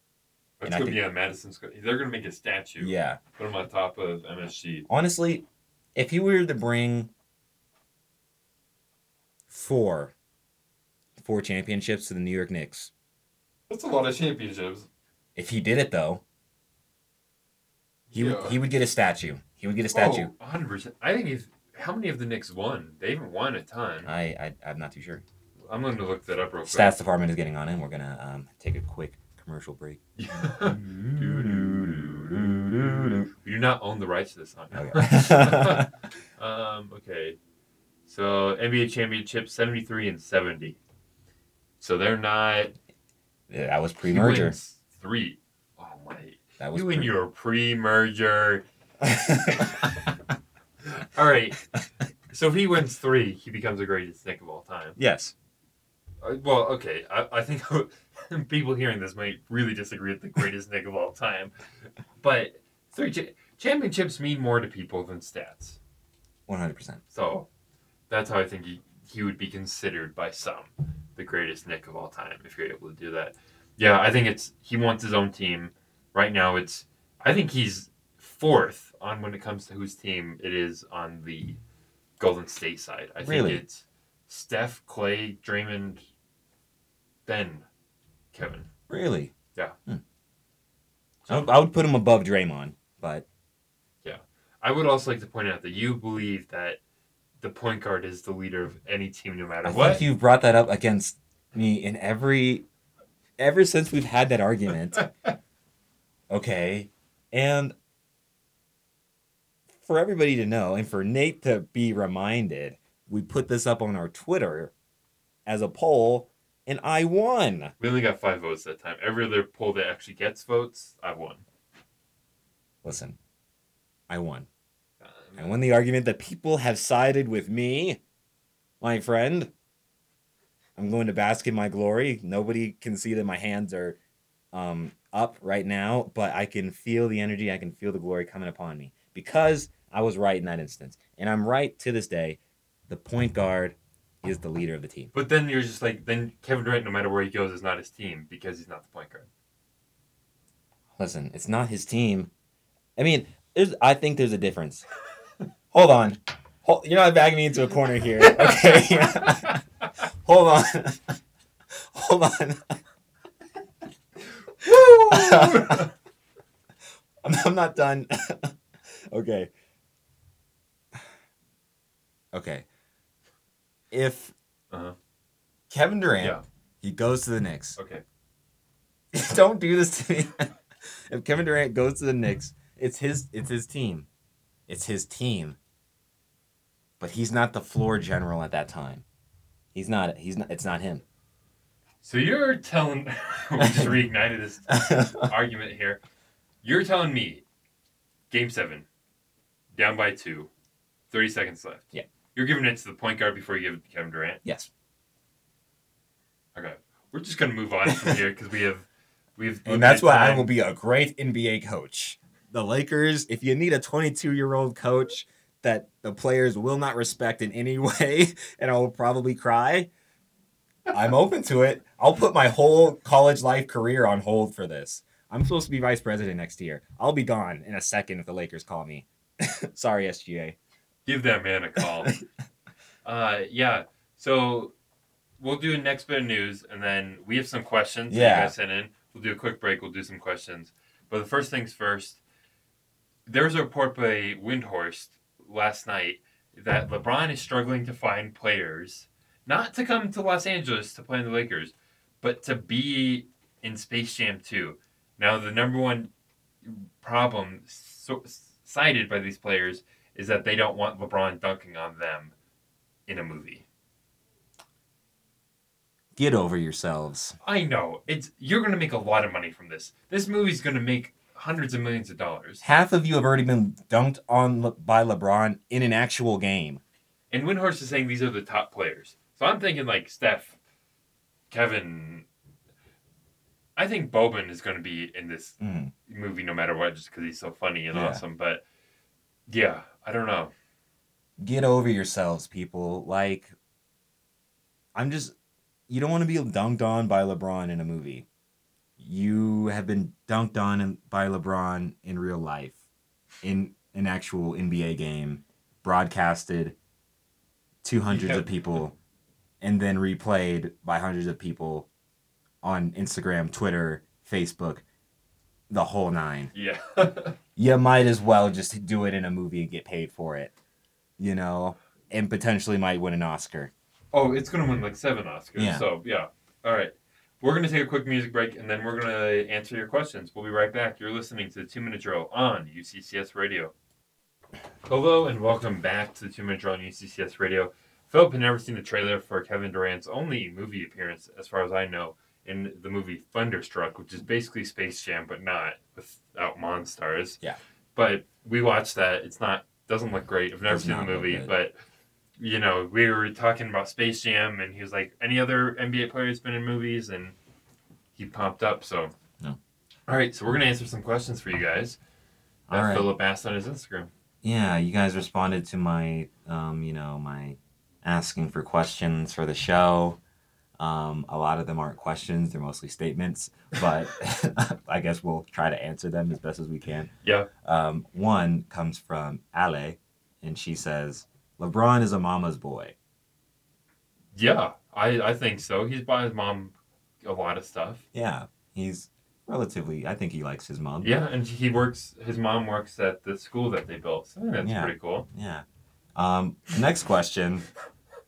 It's going to be on Madison Square. They're going to make a statue. Yeah. Put him on top of M S G. Honestly, if he were to bring four, four championships to the New York Knicks. That's a lot of championships. If he did it, though, he, yeah. would, he would get a statue. He would get a statue. Oh, one hundred percent. I think he's... How many of the Knicks won? They haven't won a ton. I, I, I'm not too sure. I'm going to look that up real quick. Stats department is getting on in. We're going to um, take a quick commercial break. do, do, do, do, do, do. We do not own the rights to this song. Okay. um, okay. So, N B A championships, seventy-three and seventy. So, they're not... Yeah, that was pre-merger. He wins three. Oh, my. That was you pre- and your pre-merger... All right. So if he wins three, he becomes the greatest Knick of all time. Yes. Uh, well, okay. I, I think people hearing this might really disagree with the greatest Knick of all time. But three cha- championships mean more to people than stats. one hundred percent. So that's how I think he, he would be considered by some the greatest Knick of all time if you're able to do that. Yeah, I think it's he wants his own team. Right now it's I think he's fourth on when it comes to whose team it is on the Golden State side. I think really? It's Steph, Clay, Draymond, Ben, Kevin. Really? Yeah. Hmm. So, I would put him above Draymond, but... Yeah. I would also like to point out that you believe that the point guard is the leader of any team no matter I what. I think you've brought that up against me in every... Ever since we've had that argument. Okay. And... For everybody to know and for Nate to be reminded, we put this up on our Twitter as a poll, and I won. We only got five votes that time. Every other poll that actually gets votes, I won. Listen, I won. Um, I won the argument that people have sided with me, my friend. I'm going to bask in my glory. Nobody can see that my hands are um, up right now, but I can feel the energy. I can feel the glory coming upon me. Because I was right in that instance. And I'm right to this day. The point guard is the leader of the team. But then you're just like, then Kevin Durant, no matter where he goes, is not his team because he's not the point guard. Listen, it's not his team. I mean, there's. I think there's a difference. Hold on. Hold, you're not bagging me into a corner here. Okay. Hold on. Hold on. Woo! I'm, I'm not done. Okay. Okay. If uh-huh. Kevin Durant, yeah. he goes to the Knicks. Okay. Don't do this to me. If Kevin Durant goes to the Knicks, it's his it's his team. It's his team. But he's not the floor general at that time. He's not he's not it's not him. So you're telling we just reignited this argument here. You're telling me Game seven, down by two, thirty seconds left. Yeah. You're giving it to the point guard before you give it to Kevin Durant? Yes. Okay. We're just going to move on from here because we have... we've. And that's why time. I will be a great N B A coach. The Lakers, if you need a twenty-two-year-old coach that the players will not respect in any way, and I will probably cry, I'm open to it. I'll put my whole college life career on hold for this. I'm supposed to be vice president next year. I'll be gone in a second if the Lakers call me. Sorry, S G A. Give that man a call. uh, yeah. So we'll do a next bit of news, and then we have some questions yeah. that you guys sent in. We'll do a quick break. We'll do some questions. But the first things first, there was a report by Windhorst last night that LeBron is struggling to find players, not to come to Los Angeles to play in the Lakers, but to be in Space Jam two. Now, the number one problem so, cited by these players is that they don't want LeBron dunking on them in a movie. Get over yourselves. I know. It's you're going to make a lot of money from this. This movie's going to make hundreds of millions of dollars. Half of you have already been dunked on by LeBron in an actual game. And Windhorst is saying these are the top players. So I'm thinking like Steph, Kevin. I think Boban is going to be in this mm. movie no matter what, just because he's so funny and yeah. awesome. But yeah, I don't know. Get over yourselves, people. Like, I'm just, you don't want to be dunked on by LeBron in a movie. You have been dunked on by LeBron in real life, in an actual N B A game, broadcasted to hundreds yeah. of people, and then replayed by hundreds of people on Instagram, Twitter, Facebook, the whole nine. Yeah. You might as well just do it in a movie and get paid for it, you know, and potentially might win an Oscar. Oh, it's going to win like seven Oscars. Yeah. So, yeah. All right. We're going to take a quick music break, and then we're going to answer your questions. We'll be right back. You're listening to the Two Minute Drill on U C C S Radio. Hello, and welcome back to the Two Minute Drill on U C C S Radio. Philip had never seen the trailer for Kevin Durant's only movie appearance, as far as I know, in the movie Thunderstruck, which is basically Space Jam, but not without Monstars. Yeah. But we watched that. It's not, doesn't look great. I've never it's seen the movie, but... You know, we were talking about Space Jam, and he was like, any other N B A player that's been in movies? And he popped up, so. No. All right, so we're going to answer some questions for you guys that right. Philip asked on his Instagram. Yeah, you guys responded to my, um, you know, my asking for questions for the show. Um, a lot of them aren't questions. They're mostly statements, but I guess we'll try to answer them as best as we can. Yeah. Um, one comes from Ale, and she says... LeBron is a mama's boy. Yeah, I, I think so. He's bought his mom a lot of stuff. Yeah, he's relatively, I think he likes his mom. Yeah, and he works, his mom works at the school that they built. So that's yeah. pretty cool. Yeah. Um, next question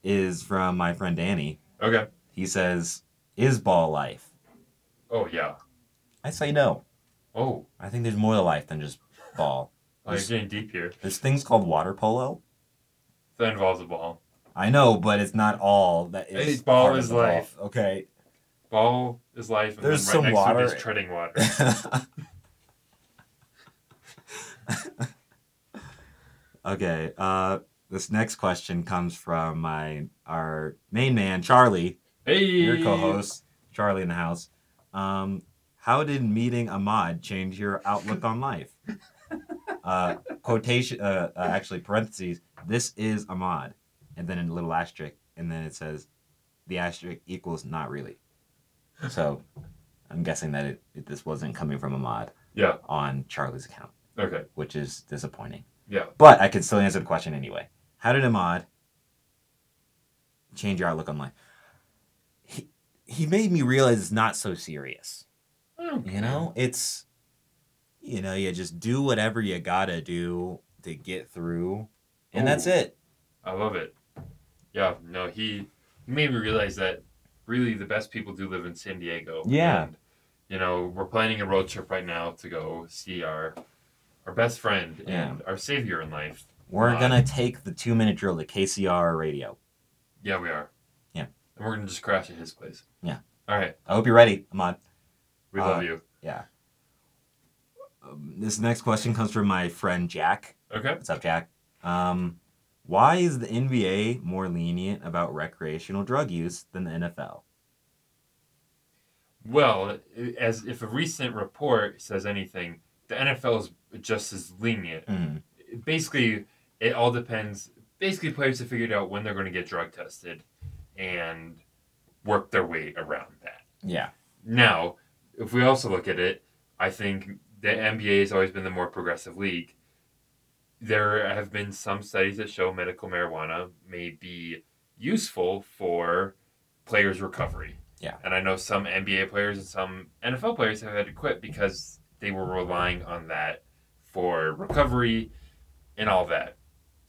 is from my friend Danny. Okay. He says, is ball life? Oh, yeah. I say no. Oh. I think there's more to life than just ball. Oh, you're getting deep here. There's things called water polo. That involves a ball. I know, but it's not all that is. Hey, ball is life. Ball. Okay. Ball is life. And there's then right some water. There's treading water. Okay. Uh, this next question comes from my our main man, Charlie. Hey. Your co-host, Charlie in the house. Um, how did meeting Ahmad change your outlook on life? Uh, quotation. Uh, uh, actually, parentheses. This is Ahmad, and then a little asterisk, and then it says, the asterisk equals not really. So, I'm guessing that it, it this wasn't coming from Ahmad. Yeah. On Charlie's account. Okay. Which is disappointing. Yeah. But I can still answer the question anyway. How did Ahmad change your outlook on life? He he made me realize it's not so serious. Okay. You know, it's, you know, you just do whatever you gotta do to get through. And Ooh, that's it. I love it. Yeah, no, he made me realize that really the best people do live in San Diego. Yeah. And, you know, we're planning a road trip right now to go see our our best friend yeah. and our savior in life. We're uh, going to take the two-minute drill to K C R radio. Yeah, we are. Yeah. And we're going to just crash at his place. Yeah. All right. I hope you're ready, Ahmad. We uh, love you. Yeah. Um, this next question comes from my friend Jack. Okay. What's up, Jack? Um, why is the N B A more lenient about recreational drug use than the N F L? Well, as if a recent report says anything, the N F L is just as lenient. Mm-hmm. Basically, it all depends. Basically, players have figured out when they're going to get drug tested and work their way around that. Yeah. Now, if we also look at it, I think the N B A has always been the more progressive league. There have been some studies that show medical marijuana may be useful for players' recovery. Yeah. And I know some N B A players and some N F L players have had to quit because they were relying on that for recovery and all that.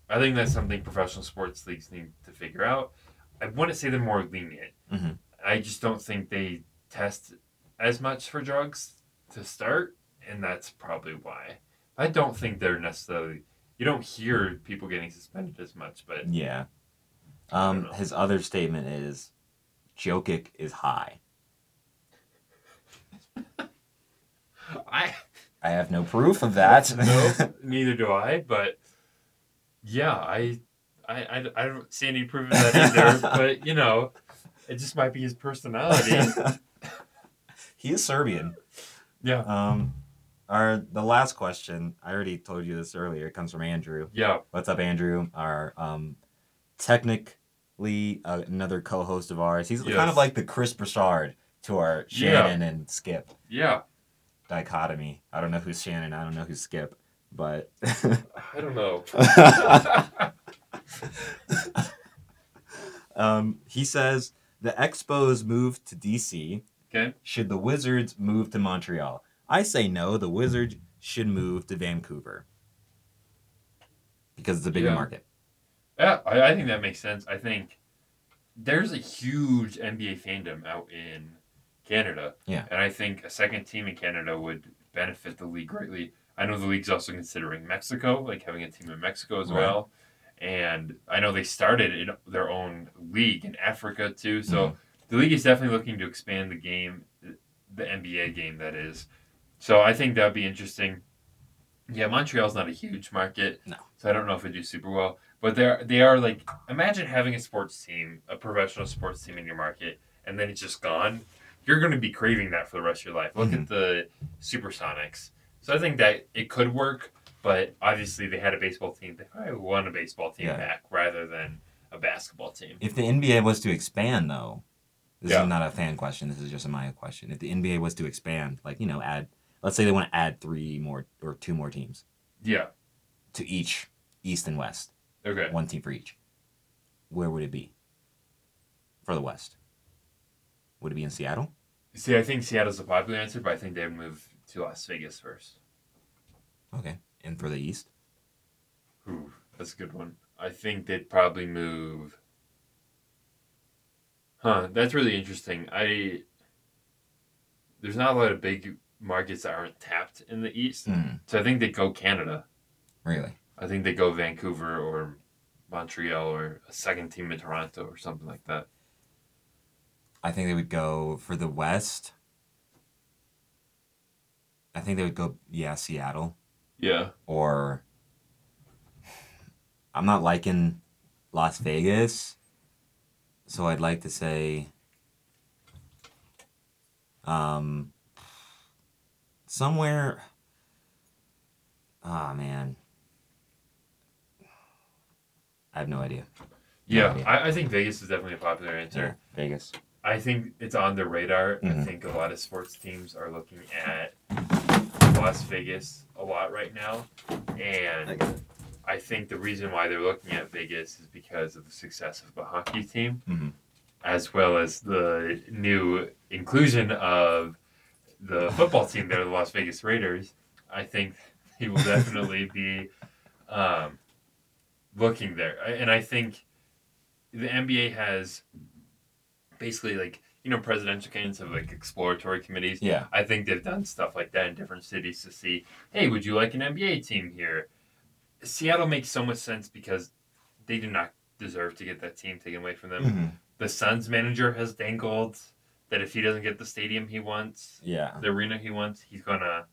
I think that's something professional sports leagues need to figure out. I wouldn't say they're more lenient. Mm-hmm. I just don't think they test as much for drugs to start, and that's probably why. I don't think they're necessarily... You don't hear people getting suspended as much, but... Yeah. Um, his other statement is, Jokic is high. I I have no proof of that. No, neither do I, but yeah, I I, I, I don't see any proof of that either, but, you know, it just might be his personality. He is Serbian. Yeah. Um, our the last question, I already told you this earlier, it comes from Andrew. Yeah. What's up, Andrew? Our um, technically uh, another co-host of ours. He's yes. kind of like the Chris Broussard to our Shannon yeah. and Skip. Yeah. Dichotomy. I don't know who's Shannon. I don't know who's Skip, but... I don't know. um, he says, the Expos moved to D C. Okay. Should the Wizards move to Montreal? I say no, the Wizards should move to Vancouver. Because it's a bigger yeah. market. Yeah, I, I think that makes sense. I think there's a huge N B A fandom out in Canada. Yeah. And I think a second team in Canada would benefit the league greatly. I know the league's also considering Mexico, like having a team in Mexico as right. well. And I know they started in their own league in Africa too. So mm-hmm. the league is definitely looking to expand the game, the N B A game, that is. So I think that would be interesting. Yeah, Montreal's not a huge market. No. So I don't know if it do super well. But they are, they are like, imagine having a sports team, a professional sports team in your market, and then it's just gone. You're going to be craving that for the rest of your life. Look mm-hmm. at the Supersonics. So I think that it could work, but obviously they had a baseball team. They probably want a baseball team yeah. back rather than a basketball team. If the N B A was to expand, though, this yeah. is not a fan question. This is just a Maya question. If the N B A was to expand, like, you know, add, let's say they want to add three more or two more teams. Yeah. To each East and West. Okay. One team for each. Where would it be? For the West. Would it be in Seattle? See, I think Seattle's the popular answer, but I think they would move to Las Vegas first. Okay. And for the East? Ooh, that's a good one. I think they'd probably move... Huh, that's really interesting. I There's not a lot of big markets that aren't tapped in the East, mm. so I think they'd go Canada. Really? I think they'd go Vancouver or Montreal or a second team in Toronto or something like that. I think they would go for the West. I think they would go, yeah, Seattle. Yeah. Or I'm not liking Las Vegas, so I'd like to say um, somewhere. Oh, man. I have no idea. No yeah, idea. I, I think Vegas is definitely a popular answer. Yeah, Vegas. I think it's on the radar. Mm-hmm. I think a lot of sports teams are looking at Las Vegas a lot right now. And I, I think the reason why they're looking at Vegas is because of the success of the hockey team, mm-hmm. as well as the new inclusion of the football team there, the Las Vegas Raiders. I think he will definitely be um, looking there. And I think the N B A has... basically, like, you know, presidential candidates have, like, exploratory committees. Yeah. I think they've done stuff like that in different cities to see, hey, would you like an N B A team here? Seattle makes so much sense because they do not deserve to get that team taken away from them. Mm-hmm. The Suns manager has dangled that if he doesn't get the stadium he wants, yeah. the arena he wants, he's going to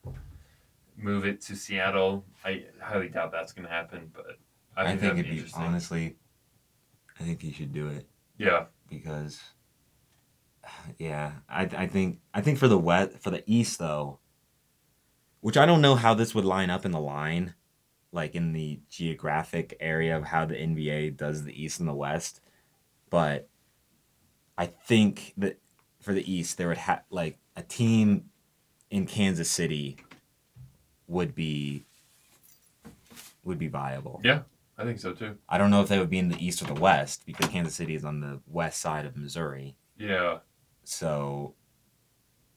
move it to Seattle. I highly doubt that's going to happen, but I, I think it'd be, honestly, I think he should do it. Yeah. Because... Yeah, I I think I think for the west for the East though, which I don't know how this would line up in the line, like in the geographic area of how the N B A does the East and the West, but I think that for the East there would have like a team in Kansas City would be would be viable. Yeah, I think so too. I don't know if they would be in the East or the West because Kansas City is on the west side of Missouri. Yeah. So,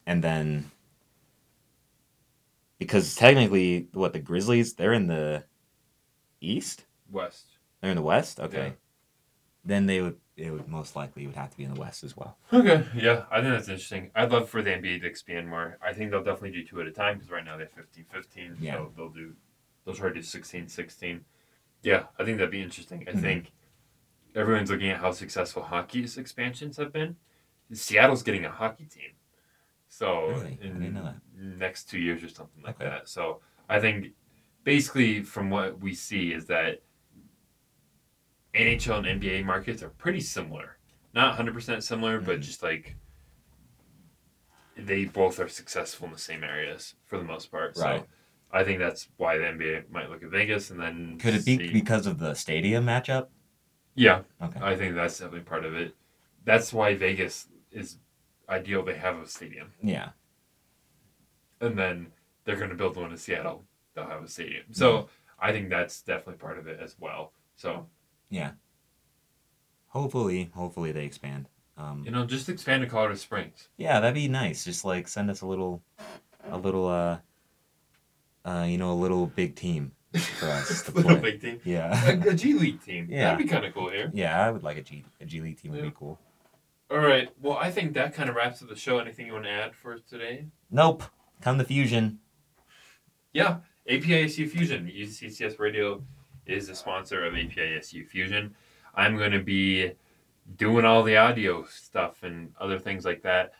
and then, because technically, what, the Grizzlies, they're in the East? West. They're in the West? Okay. Yeah. Then they would, it would most likely would have to be in the West as well. Okay, yeah, I think that's interesting. I'd love for the N B A to expand more. I think they'll definitely do two at a time, because right now they're fifteen fifteen, yeah. so they'll do, they'll try to do sixteen sixteen. Yeah, I think that'd be interesting. I mm-hmm. think everyone's looking at how successful hockey's expansions have been. Seattle's getting a hockey team. So really? In I didn't know that. Next two years or something like okay. that. So I think basically from what we see is that N H L and N B A markets are pretty similar. Not one hundred percent similar, mm-hmm. but just like they both are successful in the same areas for the most part. Right. So I think that's why the N B A might look at Vegas and then Could it be see. because of the stadium matchup? Yeah. Okay. I think that's definitely part of it. That's why Vegas is ideal. They have a stadium. Yeah. And then they're going to build one in Seattle. They'll have a stadium. So mm-hmm. I think that's definitely part of it as well. So yeah. Hopefully, hopefully they expand. Um, you know, just expand to Colorado Springs. Yeah, that'd be nice. Just like send us a little, a little, uh, uh, you know, a little big team for us to play. Little big team. Yeah, a, a G League team. Yeah, that'd be kind of cool here. Yeah, I would like a G a G League team. Would yeah. be cool. All right. Well, I think that kind of wraps up the show. Anything you want to add for today? Nope. Come the Fusion. Yeah, A P I S U Fusion. U C C S Radio is a sponsor of A P I S U Fusion. I'm going to be doing all the audio stuff and other things like that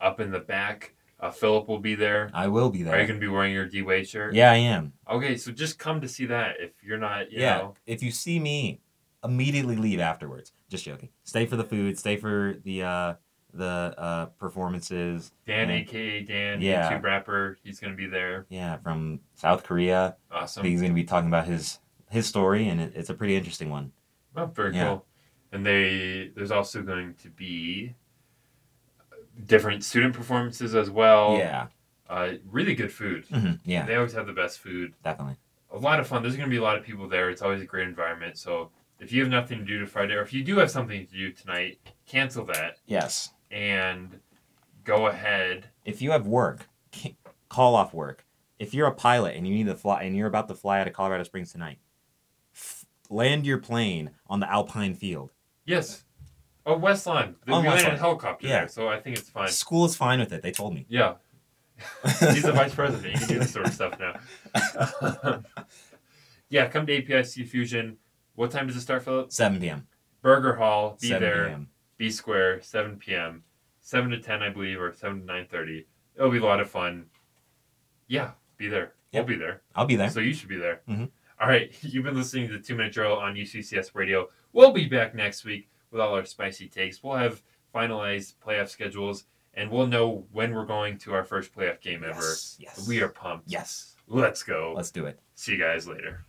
up in the back. Uh, Philip will be there. I will be there. Are you going to be wearing your D-Wade shirt? Yeah, I am. Okay, so just come to see that if you're not, you yeah, know. If you see me, immediately leave afterwards. Just joking. Stay for the food. Stay for the uh, the uh, performances. Dan, and, a k a. Dan, yeah. YouTube rapper. He's going to be there. Yeah, from South Korea. Awesome. He's going to be talking about his, his story, and it, it's a pretty interesting one. Oh, very yeah. cool. And they there's also going to be different student performances as well. Yeah. Uh, really good food. Mm-hmm. Yeah. They always have the best food. Definitely. A lot of fun. There's going to be a lot of people there. It's always a great environment. So if you have nothing to do to Friday, or if you do have something to do tonight, cancel that. Yes. And go ahead. If you have work, call off work. If you're a pilot and you need to fly, and you're about to fly out of Colorado Springs tonight, land your plane on the Alpine Field. Yes. Oh, West Lawn. We landed a helicopter yeah. there, so I think it's fine. School is fine with it. They told me. Yeah. He's the vice president. You can do this sort of stuff now. Yeah, come to A P I C Fusion. What time does it start, Philip? seven p.m. Burger Hall. Be there. B Square, seven p.m. seven to ten, I believe, or seven to nine thirty. It'll be a lot of fun. Yeah, be there. Yep. We'll be there. I'll be there. So you should be there. Mm-hmm. All right, you've been listening to the Two Minute Drill on U C C S Radio. We'll be back next week with all our spicy takes. We'll have finalized playoff schedules, and we'll know when we're going to our first playoff game ever. Yes, yes. We are pumped. Yes. Let's go. Let's do it. See you guys later.